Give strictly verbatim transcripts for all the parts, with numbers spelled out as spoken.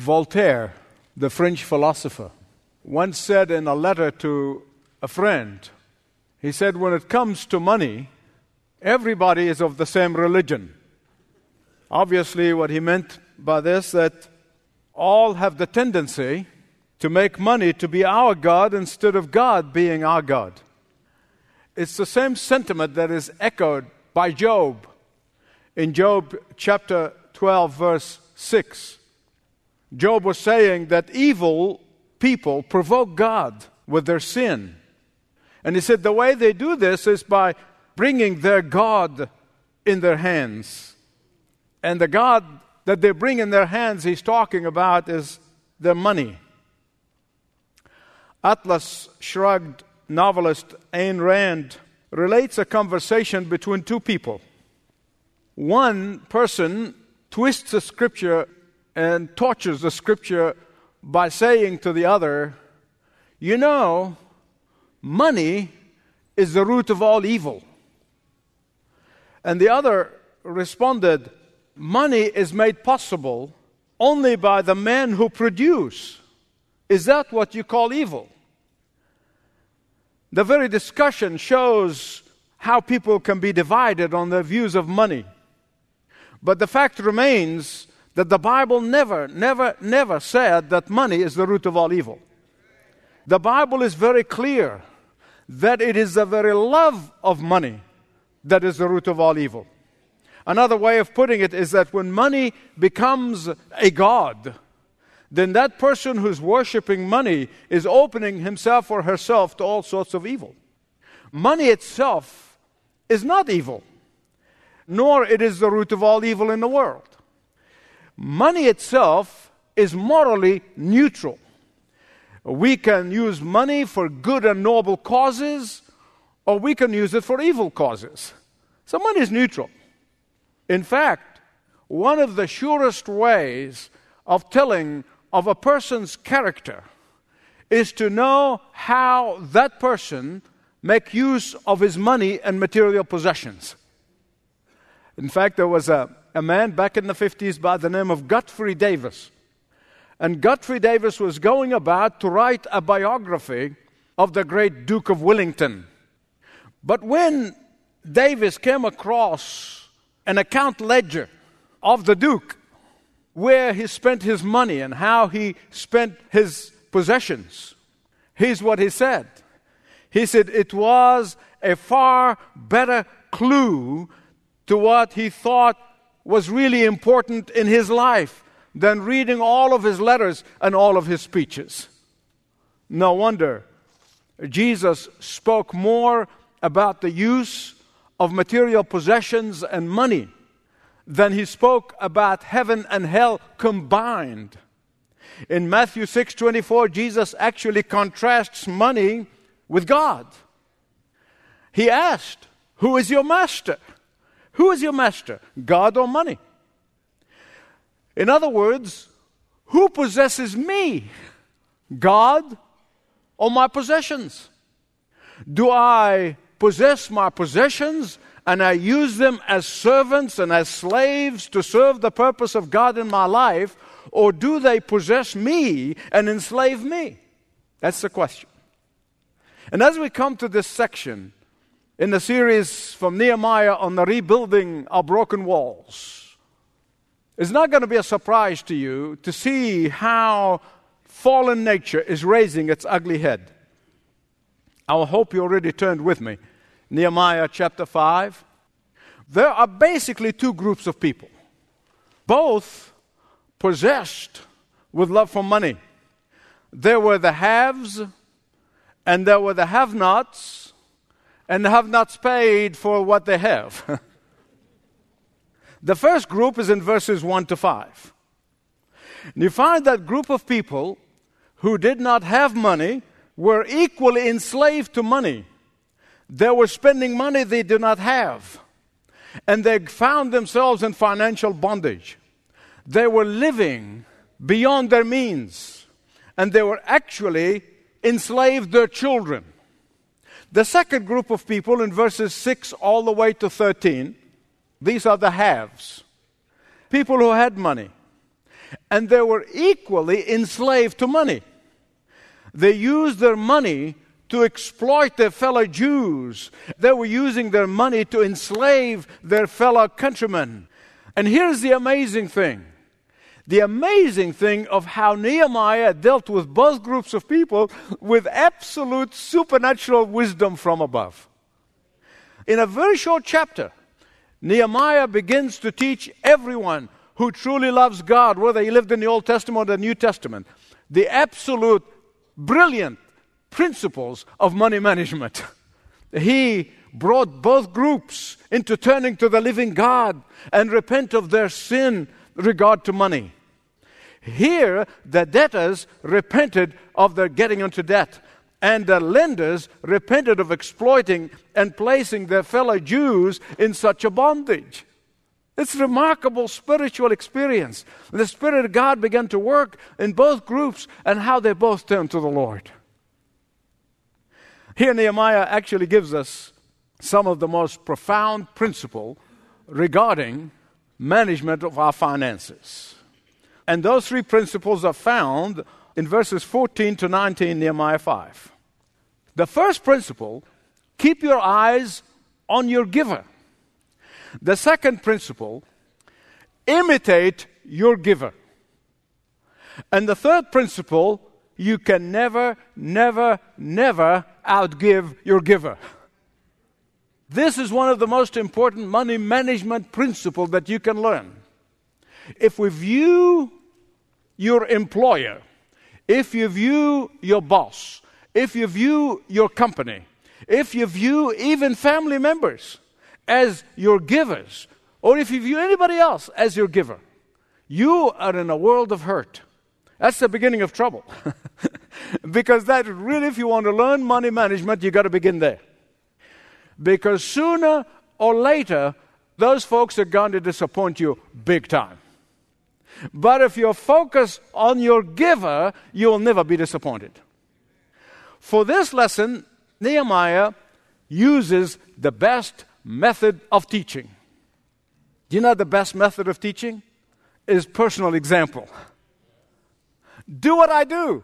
Voltaire, the French philosopher, once said in a letter to a friend, he said, when it comes to money, everybody is of the same religion. Obviously, what he meant by this, that all have the tendency to make money to be our God instead of God being our God. It's the same sentiment that is echoed by Job in Job chapter twelve, verse six. Job was saying that evil people provoke God with their sin. And he said the way they do this is by bringing their God in their hands. And the God that they bring in their hands, he's talking about, is their money. Atlas Shrugged novelist Ayn Rand relates a conversation between two people. One person twists the scripture and tortures the scripture by saying to the other, you know, money is the root of all evil. And the other responded, money is made possible only by the men who produce. Is that what you call evil? The very discussion shows how people can be divided on their views of money. But the fact remains that the Bible never, never, never said that money is the root of all evil. The Bible is very clear that it is the very love of money that is the root of all evil. Another way of putting it is that when money becomes a god, then that person who's worshiping money is opening himself or herself to all sorts of evil. Money itself is not evil, nor it is the root of all evil in the world. Money itself is morally neutral. We can use money for good and noble causes, or we can use it for evil causes. So money is neutral. In fact, one of the surest ways of telling of a person's character is to know how that person makes use of his money and material possessions. In fact, there was a, a man back in the fifties by the name of Godfrey Davis. And Godfrey Davis was going about to write a biography of the great Duke of Wellington. But when Davis came across an account ledger of the Duke, where he spent his money and how he spent his possessions, here's what he said. He said it was a far better clue to what he thought was really important in his life than reading all of his letters and all of his speeches. No wonder Jesus spoke more about the use of material possessions and money than he spoke about heaven and hell combined. In Matthew six twenty-four, Jesus actually contrasts money with God. He asked, who is your master? Who is your master, God or money? In other words, who possesses me, God or my possessions? Do I possess my possessions and I use them as servants and as slaves to serve the purpose of God in my life, or do they possess me and enslave me? That's the question. And as we come to this section in the series from Nehemiah on the rebuilding of broken walls, it's not going to be a surprise to you to see how fallen nature is raising its ugly head. I hope you already turned with me. Nehemiah chapter five. There are basically two groups of people, both possessed with love for money. There were the haves and there were the have-nots, and the have-nots paid for what they have. The first group is in verses one to five. And you find that group of people who did not have money were equally enslaved to money. They were spending money they did not have. And they found themselves in financial bondage. They were living beyond their means. And they were actually enslaved their children. The second group of people in verses six all the way to thirteen, these are the haves, people who had money. and they were equally enslaved to money. They used their money to exploit their fellow Jews. They were using their money to enslave their fellow countrymen. And here's the amazing thing. The amazing thing of how Nehemiah dealt with both groups of people with absolute supernatural wisdom from above. In a very short chapter, Nehemiah begins to teach everyone who truly loves God, whether he lived in the Old Testament or the New Testament, the absolute brilliant principles of money management. He brought both groups into turning to the living God and repent of their sin regard to money. Here, the debtors repented of their getting into debt, and the lenders repented of exploiting and placing their fellow Jews in such a bondage. It's a remarkable spiritual experience. The Spirit of God began to work in both groups and how they both turned to the Lord. Here, Nehemiah actually gives us some of the most profound principles regarding management of our finances. And those three principles are found in verses fourteen to nineteen, Nehemiah five. The first principle, keep your eyes on your giver. The second principle, imitate your giver. And the third principle, you can never, never, never outgive your giver. This is one of the most important money management principles that you can learn. If we view your employer, if you view your boss, if you view your company, if you view even family members as your givers, or if you view anybody else as your giver, you are in a world of hurt. That's the beginning of trouble. Because that really, if you want to learn money management, you got to begin there. Because sooner or later, those folks are going to disappoint you big time. But if you're focused on your giver, you'll never be disappointed. For this lesson, Nehemiah uses the best method of teaching. Do you know the best method of teaching? Is personal example. Do what I do.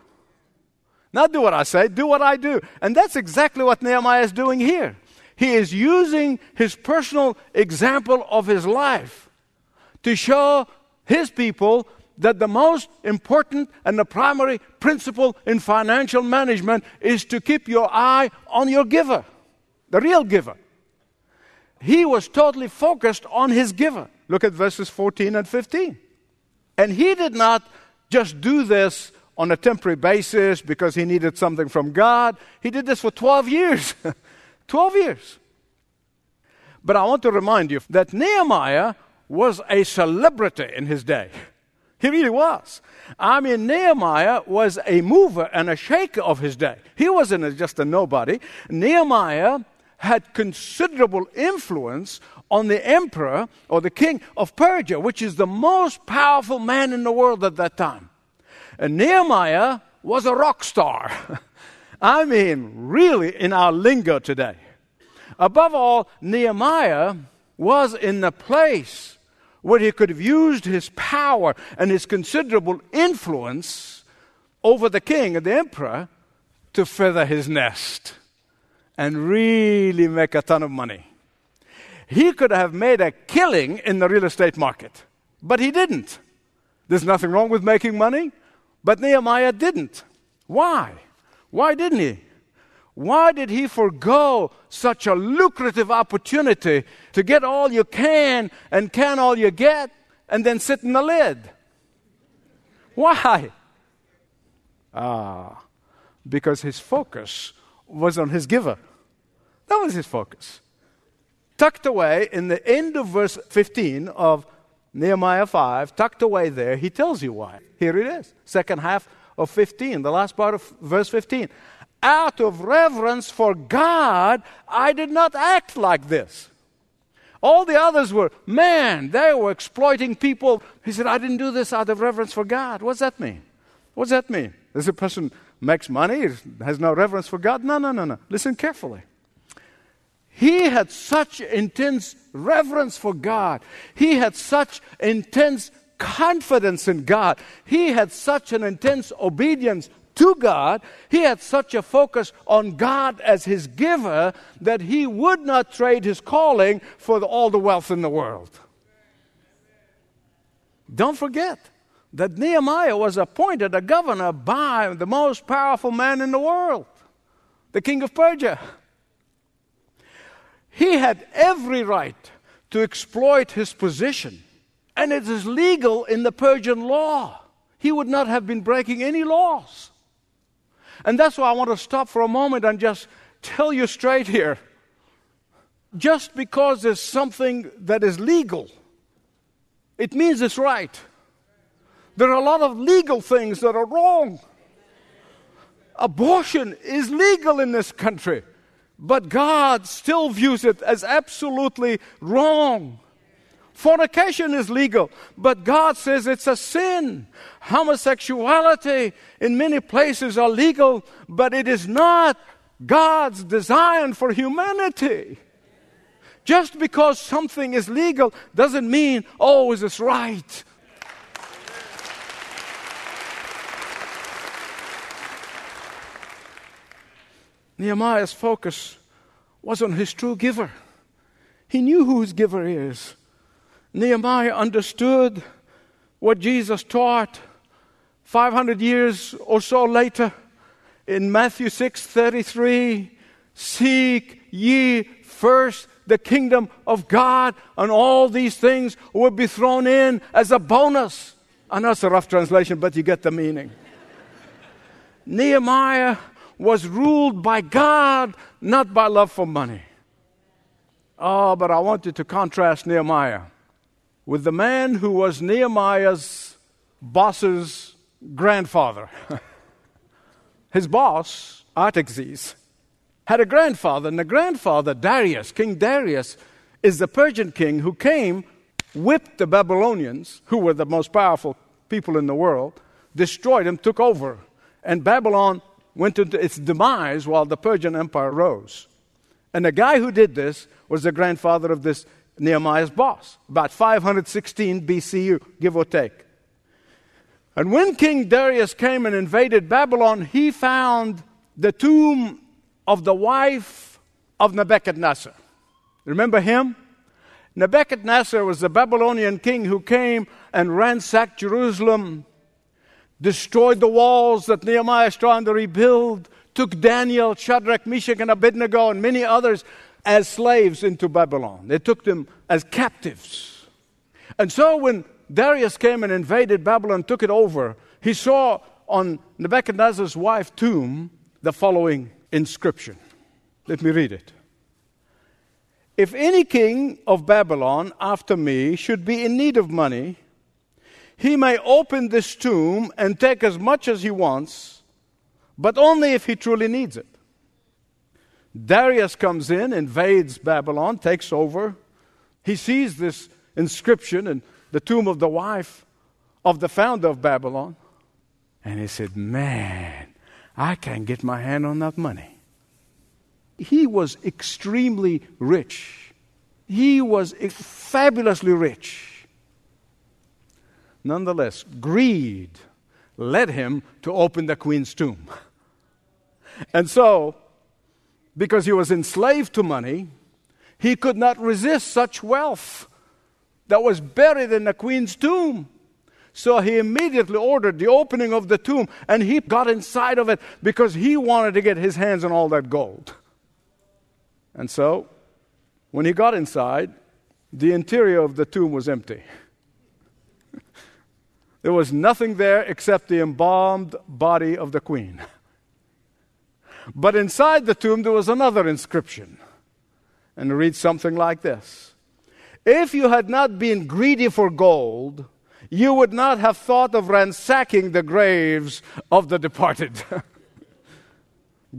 Not do what I say, do what I do. And that's exactly what Nehemiah is doing here. He is using his personal example of his life to show his people that the most important and the primary principle in financial management is to keep your eye on your giver, the real giver. He was totally focused on his giver. Look at verses fourteen and fifteen. And he did not just do this on a temporary basis because he needed something from God. He did this for twelve years. twelve years. But I want to remind you that Nehemiah was a celebrity in his day. He really was. I mean, Nehemiah was a mover and a shaker of his day. He wasn't just a nobody. Nehemiah had considerable influence on the emperor or the king of Persia, which is the most powerful man in the world at that time. And Nehemiah was a rock star. I mean, really, in our lingo today. Above all, Nehemiah was in a place where he could have used his power and his considerable influence over the king and the emperor to feather his nest and really make a ton of money. He could have made a killing in the real estate market, but he didn't. There's nothing wrong with making money, but Nehemiah didn't. Why? Why didn't he? Why did he forego such a lucrative opportunity to get all you can and can all you get and then sit in the lid? Why? Ah, because his focus was on his giver. That was his focus. Tucked away in the end of verse fifteen of Nehemiah five, tucked away there, he tells you why. Here it is, second half of fifteen, the last part of verse fifteen. Out of reverence for God, I did not act like this. All the others were, man, they were exploiting people. He said, I didn't do this out of reverence for God. What's that mean? What's that mean? There's a person makes money, has no reverence for God. No, no, no, no. Listen carefully. He had such intense reverence for God. He had such intense confidence in God. He had such an intense obedience to God. He had such a focus on God as his giver that he would not trade his calling for all the wealth in the world. Don't forget that Nehemiah was appointed a governor by the most powerful man in the world, the king of Persia. He had every right to exploit his position, and it is legal in the Persian law. He would not have been breaking any laws. And that's why I want to stop for a moment and just tell you straight here. Just because there's something that is legal, it means it's right. There are a lot of legal things that are wrong. Abortion is legal in this country, but God still views it as absolutely wrong. Fornication is legal, but God says it's a sin. Homosexuality in many places are legal, but it is not God's design for humanity. Just because something is legal doesn't mean always it's right. Nehemiah's focus was on his true giver. He knew who his giver is. Nehemiah understood what Jesus taught five hundred years or so later in Matthew six thirty-three. Seek ye first the kingdom of God, and all these things will be thrown in as a bonus. I know it's a rough translation, but you get the meaning. Nehemiah was ruled by God, not by love for money. Oh, but I want you to contrast Nehemiah with the man who was Nehemiah's boss's grandfather. His boss, Artaxerxes, had a grandfather, and the grandfather, Darius, King Darius, is the Persian king who came, whipped the Babylonians, who were the most powerful people in the world, destroyed them, took over, and Babylon went into its demise while the Persian Empire rose. And the guy who did this was the grandfather of this Nehemiah's boss, about five hundred sixteen B C, give or take. And when King Darius came and invaded Babylon, he found the tomb of the wife of Nebuchadnezzar. Remember him? Nebuchadnezzar was the Babylonian king who came and ransacked Jerusalem, destroyed the walls that Nehemiah is trying to rebuild, took Daniel, Shadrach, Meshach, and Abednego, and many others as slaves into Babylon. They took them as captives. And so when Darius came and invaded Babylon, took it over, he saw on Nebuchadnezzar's wife's tomb the following inscription. Let me read it. If any king of Babylon after me should be in need of money, he may open this tomb and take as much as he wants, but only if he truly needs it. Darius comes in, invades Babylon, takes over. He sees this inscription in the tomb of the wife of the founder of Babylon. And he said, man, I can't get my hand on that money. He was extremely rich. He was fabulously rich. Nonetheless, greed led him to open the queen's tomb. And so, because he was enslaved to money, he could not resist such wealth that was buried in the queen's tomb. So he immediately ordered the opening of the tomb, and he got inside of it because he wanted to get his hands on all that gold. And so, when he got inside, the interior of the tomb was empty. There was nothing there except the embalmed body of the queen. But inside the tomb, there was another inscription. And it reads something like this. If you had not been greedy for gold, you would not have thought of ransacking the graves of the departed.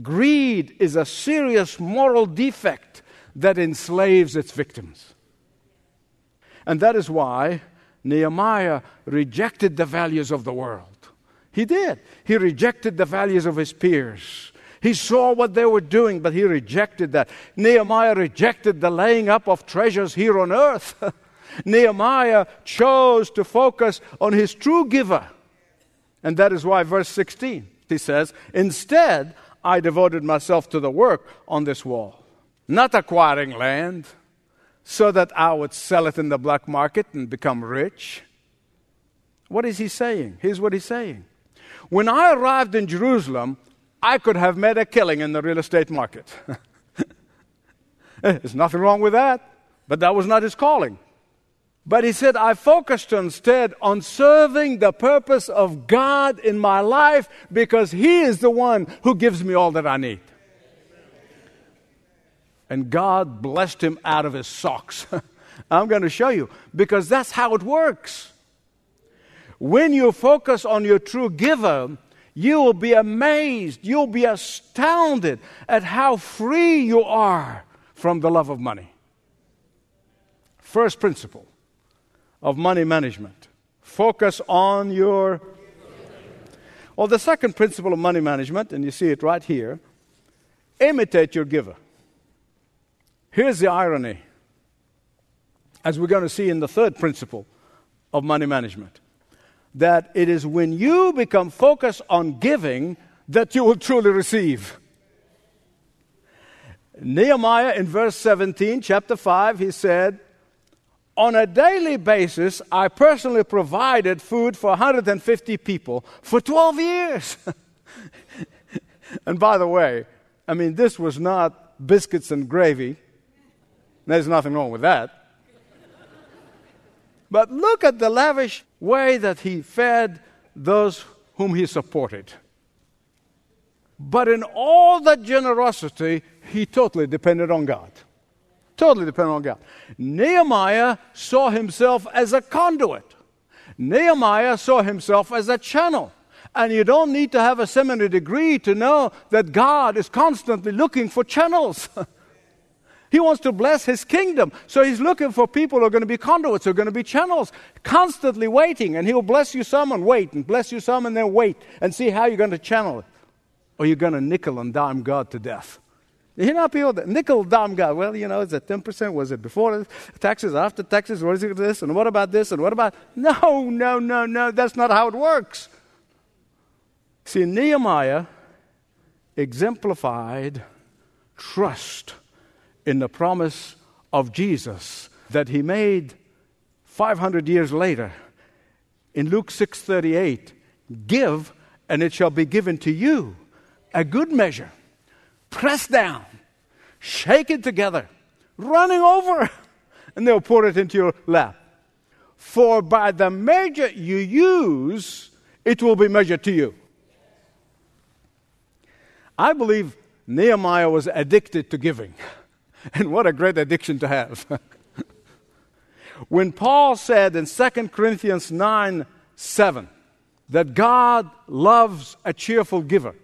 Greed is a serious moral defect that enslaves its victims. And that is why Nehemiah rejected the values of the world. He did. He rejected the values of his peers. He saw what they were doing, but he rejected that. Nehemiah rejected the laying up of treasures here on earth. Nehemiah chose to focus on his true giver. And that is why verse sixteen, he says, "Instead, I devoted myself to the work on this wall, not acquiring land, so that I would sell it in the black market and become rich." What is he saying? Here's what he's saying. When I arrived in Jerusalem, I could have made a killing in the real estate market. There's nothing wrong with that, but that was not his calling. But he said, I focused instead on serving the purpose of God in my life because he is the one who gives me all that I need. And God blessed him out of his socks. I'm going to show you, because that's how it works. When you focus on your true giver, you will be amazed, you'll be astounded at how free you are from the love of money. First principle of money management: focus on your... Well, the second principle of money management, and you see it right here, imitate your giver. Here's the irony, as we're going to see in the third principle of money management, that it is when you become focused on giving that you will truly receive. Nehemiah, in verse seventeen, chapter five, he said, on a daily basis, I personally provided food for one hundred fifty people for twelve years. And by the way, I mean, this was not biscuits and gravy. There's nothing wrong with that. But look at the lavish way that he fed those whom he supported. But in all that generosity, he totally depended on God. Totally dependent on God. Nehemiah saw himself as a conduit. Nehemiah saw himself as a channel. And you don't need to have a seminary degree to know that God is constantly looking for channels. He wants to bless his kingdom. So he's looking for people who are going to be conduits, who are going to be channels, constantly waiting. And he'll bless you some and wait, and bless you some and then wait, and see how you're going to channel it. Or you're going to nickel and dime God to death. You know, people that nickel dime God. Well, you know, is it ten percent? Was it before taxes, after taxes? What is it this? And what about this? And what about... No, no, no, no. That's not how it works. See, Nehemiah exemplified trust in the promise of Jesus that he made five hundred years later. In Luke six thirty-eight, give and it shall be given to you, a good measure, pressed down, shaken together, running over, and they'll pour it into your lap. For by the measure you use, it will be measured to you. I believe Nehemiah was addicted to giving. And what a great addiction to have. When Paul said in Second Corinthians nine seven that God loves a cheerful giver,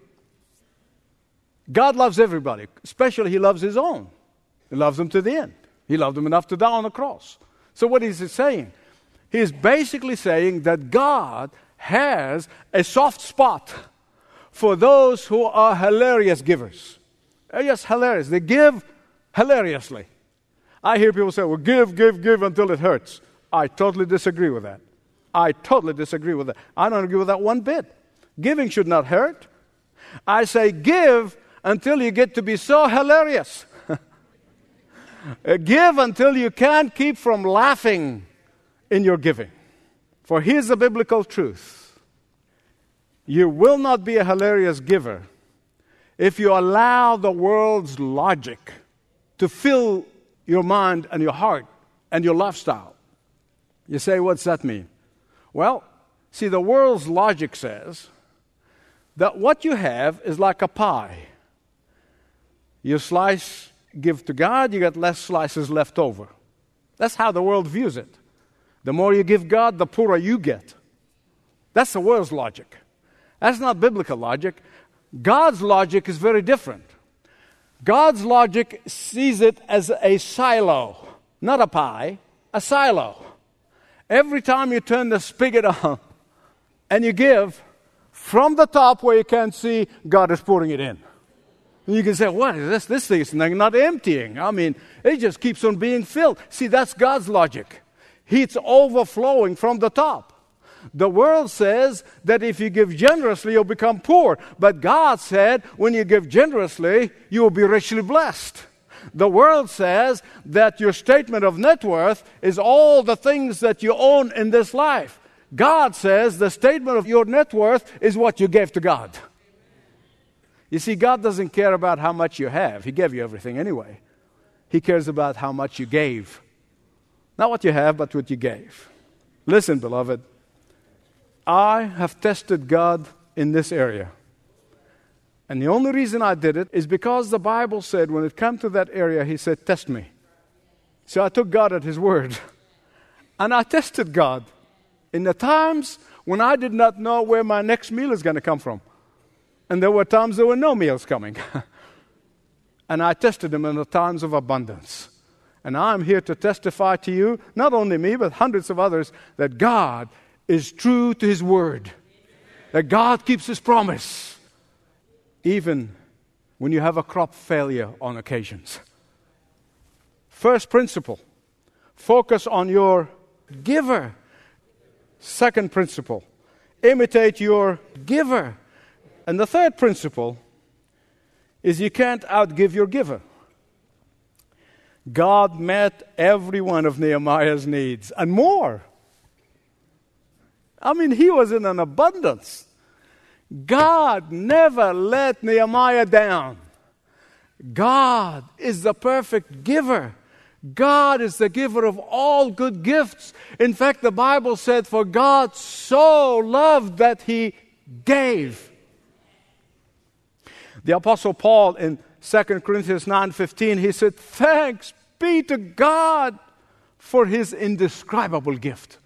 God loves everybody, especially he loves his own. He loves them to the end. He loved them enough to die on the cross. So what is he saying? He is basically saying that God has a soft spot for those who are hilarious givers. They're just hilarious. They give hilariously. I hear people say, well, give, give, give until it hurts. I totally disagree with that. I totally disagree with that. I don't agree with that one bit. Giving should not hurt. I say give until you get to be so hilarious. Give until you can't keep from laughing in your giving. For here's the biblical truth. You will not be a hilarious giver if you allow the world's logic to fill your mind and your heart and your lifestyle. You say, what's that mean? Well, see, the world's logic says that what you have is like a pie. You slice, give to God, you get less slices left over. That's how the world views it. The more you give God, the poorer you get. That's the world's logic. That's not biblical logic. God's logic is very different. God's logic sees it as a silo, not a pie, a silo. Every time you turn the spigot on and you give, from the top where you can't see, God is pouring it in. You can say, what is this? This thing is not emptying. I mean, it just keeps on being filled. See, that's God's logic. it's overflowing from the top. The world says that if you give generously, you'll become poor. But God said, when you give generously, you will be richly blessed. The world says that your statement of net worth is all the things that you own in this life. God says the statement of your net worth is what you gave to God. You see, God doesn't care about how much you have. He gave you everything anyway. He cares about how much you gave. Not what you have, but what you gave. Listen, beloved. I have tested God in this area. And the only reason I did it is because the Bible said when it came to that area, he said, test me. So I took God at his word. And I tested God in the times when I did not know where my next meal is going to come from. And there were times there were no meals coming. And I tested him in the times of abundance. And I'm here to testify to you, not only me, but hundreds of others, that God is true to his word. That God keeps his promise. Even when you have a crop failure on occasions. First principle, focus on your giver. Second principle, imitate your giver. And the third principle is you can't outgive your giver. God met every one of Nehemiah's needs and more. I mean, he was in an abundance. God never let Nehemiah down. God is the perfect giver. God is the giver of all good gifts. In fact, the Bible said, for God so loved that he gave. The Apostle Paul in Second Corinthians nine fifteen, he said, thanks be to God for his indescribable gift.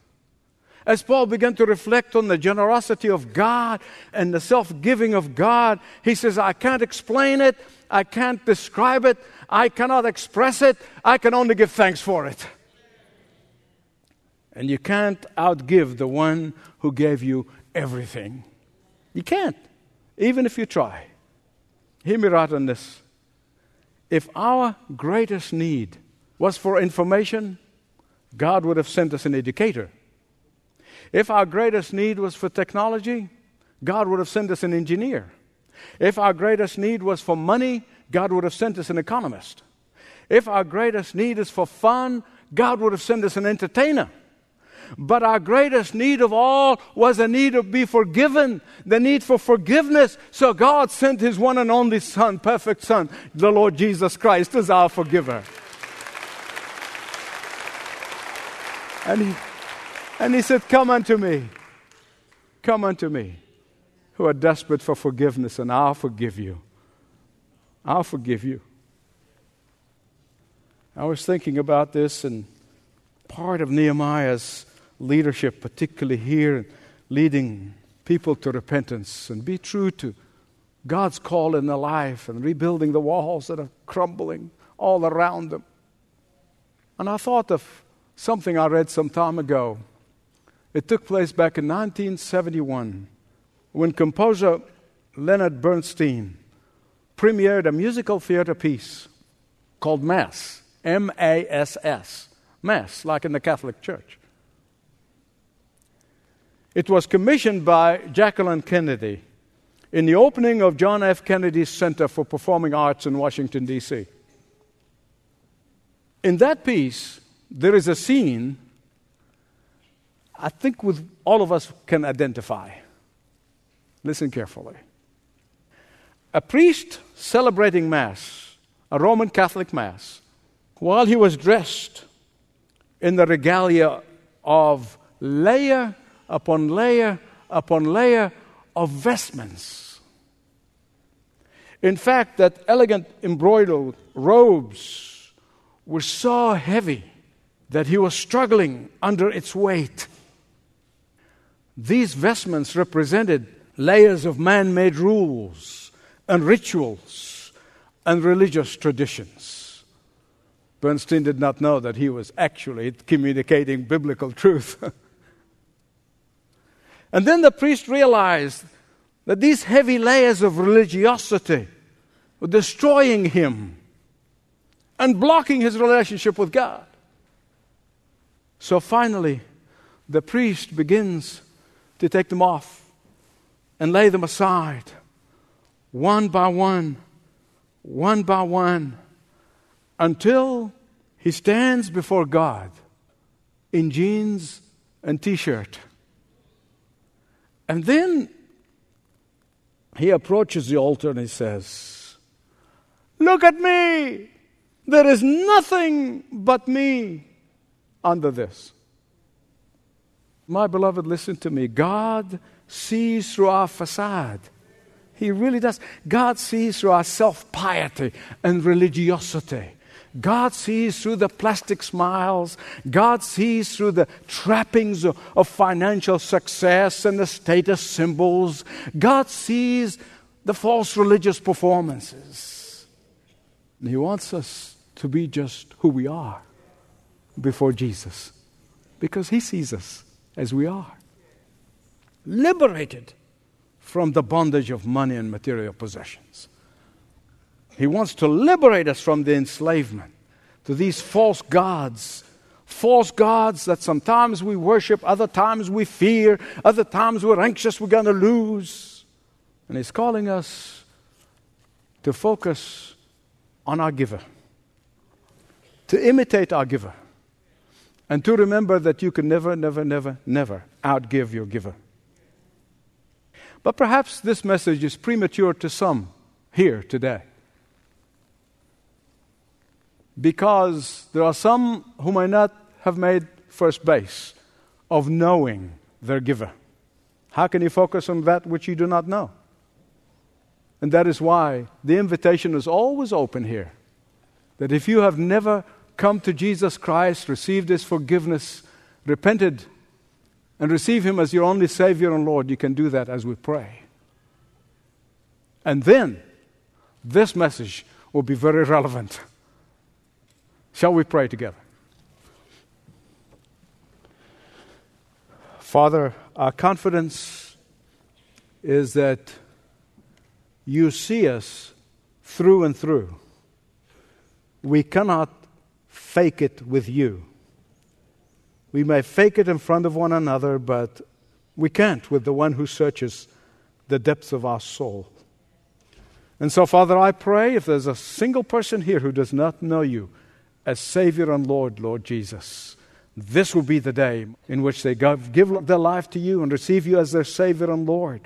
As Paul began to reflect on the generosity of God and the self-giving of God, he says, I can't explain it. I can't describe it. I cannot express it. I can only give thanks for it. And you can't outgive the one who gave you everything. You can't, even if you try. Hear me right on this. If our greatest need was for information, God would have sent us an educator. If our greatest need was for technology, God would have sent us an engineer. If our greatest need was for money, God would have sent us an economist. If our greatest need is for fun, God would have sent us an entertainer. But our greatest need of all was a need to be forgiven, the need for forgiveness. So God sent his one and only Son, perfect Son, the Lord Jesus Christ, is our forgiver. And he, and he said, come unto me, come unto me, who are desperate for forgiveness, and I'll forgive you. I'll forgive you. I was thinking about this, and part of Nehemiah's leadership, particularly here, leading people to repentance and be true to God's call in their life and rebuilding the walls that are crumbling all around them. And I thought of something I read some time ago. It took place back in nineteen seventy-one when composer Leonard Bernstein premiered a musical theater piece called Mass, M A S S, Mass, like in the Catholic Church. It was commissioned by Jacqueline Kennedy in the opening of John F. Kennedy's Center for Performing Arts in Washington, D C In that piece, there is a scene I think with all of us can identify. Listen carefully. A priest celebrating Mass, a Roman Catholic Mass, while he was dressed in the regalia of layer upon layer upon layer of vestments. In fact, that elegant embroidered robes were so heavy that he was struggling under its weight. These vestments represented layers of man-made rules and rituals and religious traditions. Bernstein did not know that he was actually communicating biblical truth. And then the priest realized that these heavy layers of religiosity were destroying him and blocking his relationship with God. So finally, the priest begins to take them off and lay them aside, one by one, one by one, until he stands before God in jeans and t-shirt. And then he approaches the altar and he says, "Look at me! There is nothing but me under this." My beloved, listen to me. God sees through our facade. He really does. God sees through our self-piety and religiosity. God sees through the plastic smiles. God sees through the trappings of, of financial success and the status symbols. God sees the false religious performances. And He wants us to be just who we are before Jesus, because He sees us as we are, liberated from the bondage of money and material possessions. He wants to liberate us from the enslavement to these false gods, false gods that sometimes we worship, other times we fear, other times we're anxious we're going to lose. And He's calling us to focus on our giver, to imitate our giver, and to remember that you can never, never, never, never outgive your giver. But perhaps this message is premature to some here today, because there are some who may not have made first base of knowing their giver. How can you focus on that which you do not know? And that is why the invitation is always open here, that if you have never come to Jesus Christ, received His forgiveness, repented, and receive Him as your only Savior and Lord, you can do that as we pray. And then, this message will be very relevant. Shall we pray together? Father, our confidence is that You see us through and through. We cannot fake it with You. We may fake it in front of one another, but we can't with the one who searches the depths of our soul. And so, Father, I pray if there's a single person here who does not know You as Savior and Lord, Lord Jesus, this will be the day in which they give their life to You and receive You as their Savior and Lord,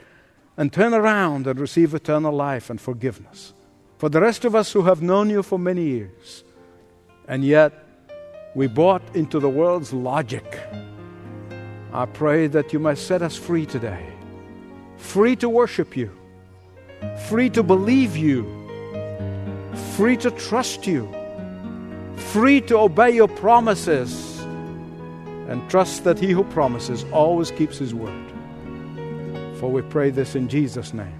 and turn around and receive eternal life and forgiveness. For the rest of us who have known You for many years, and yet we bought into the world's logic, I pray that You may set us free today, free to worship You, free to believe You, free to trust You, free to obey Your promises, and trust that He who promises always keeps His word. For we pray this in Jesus' name.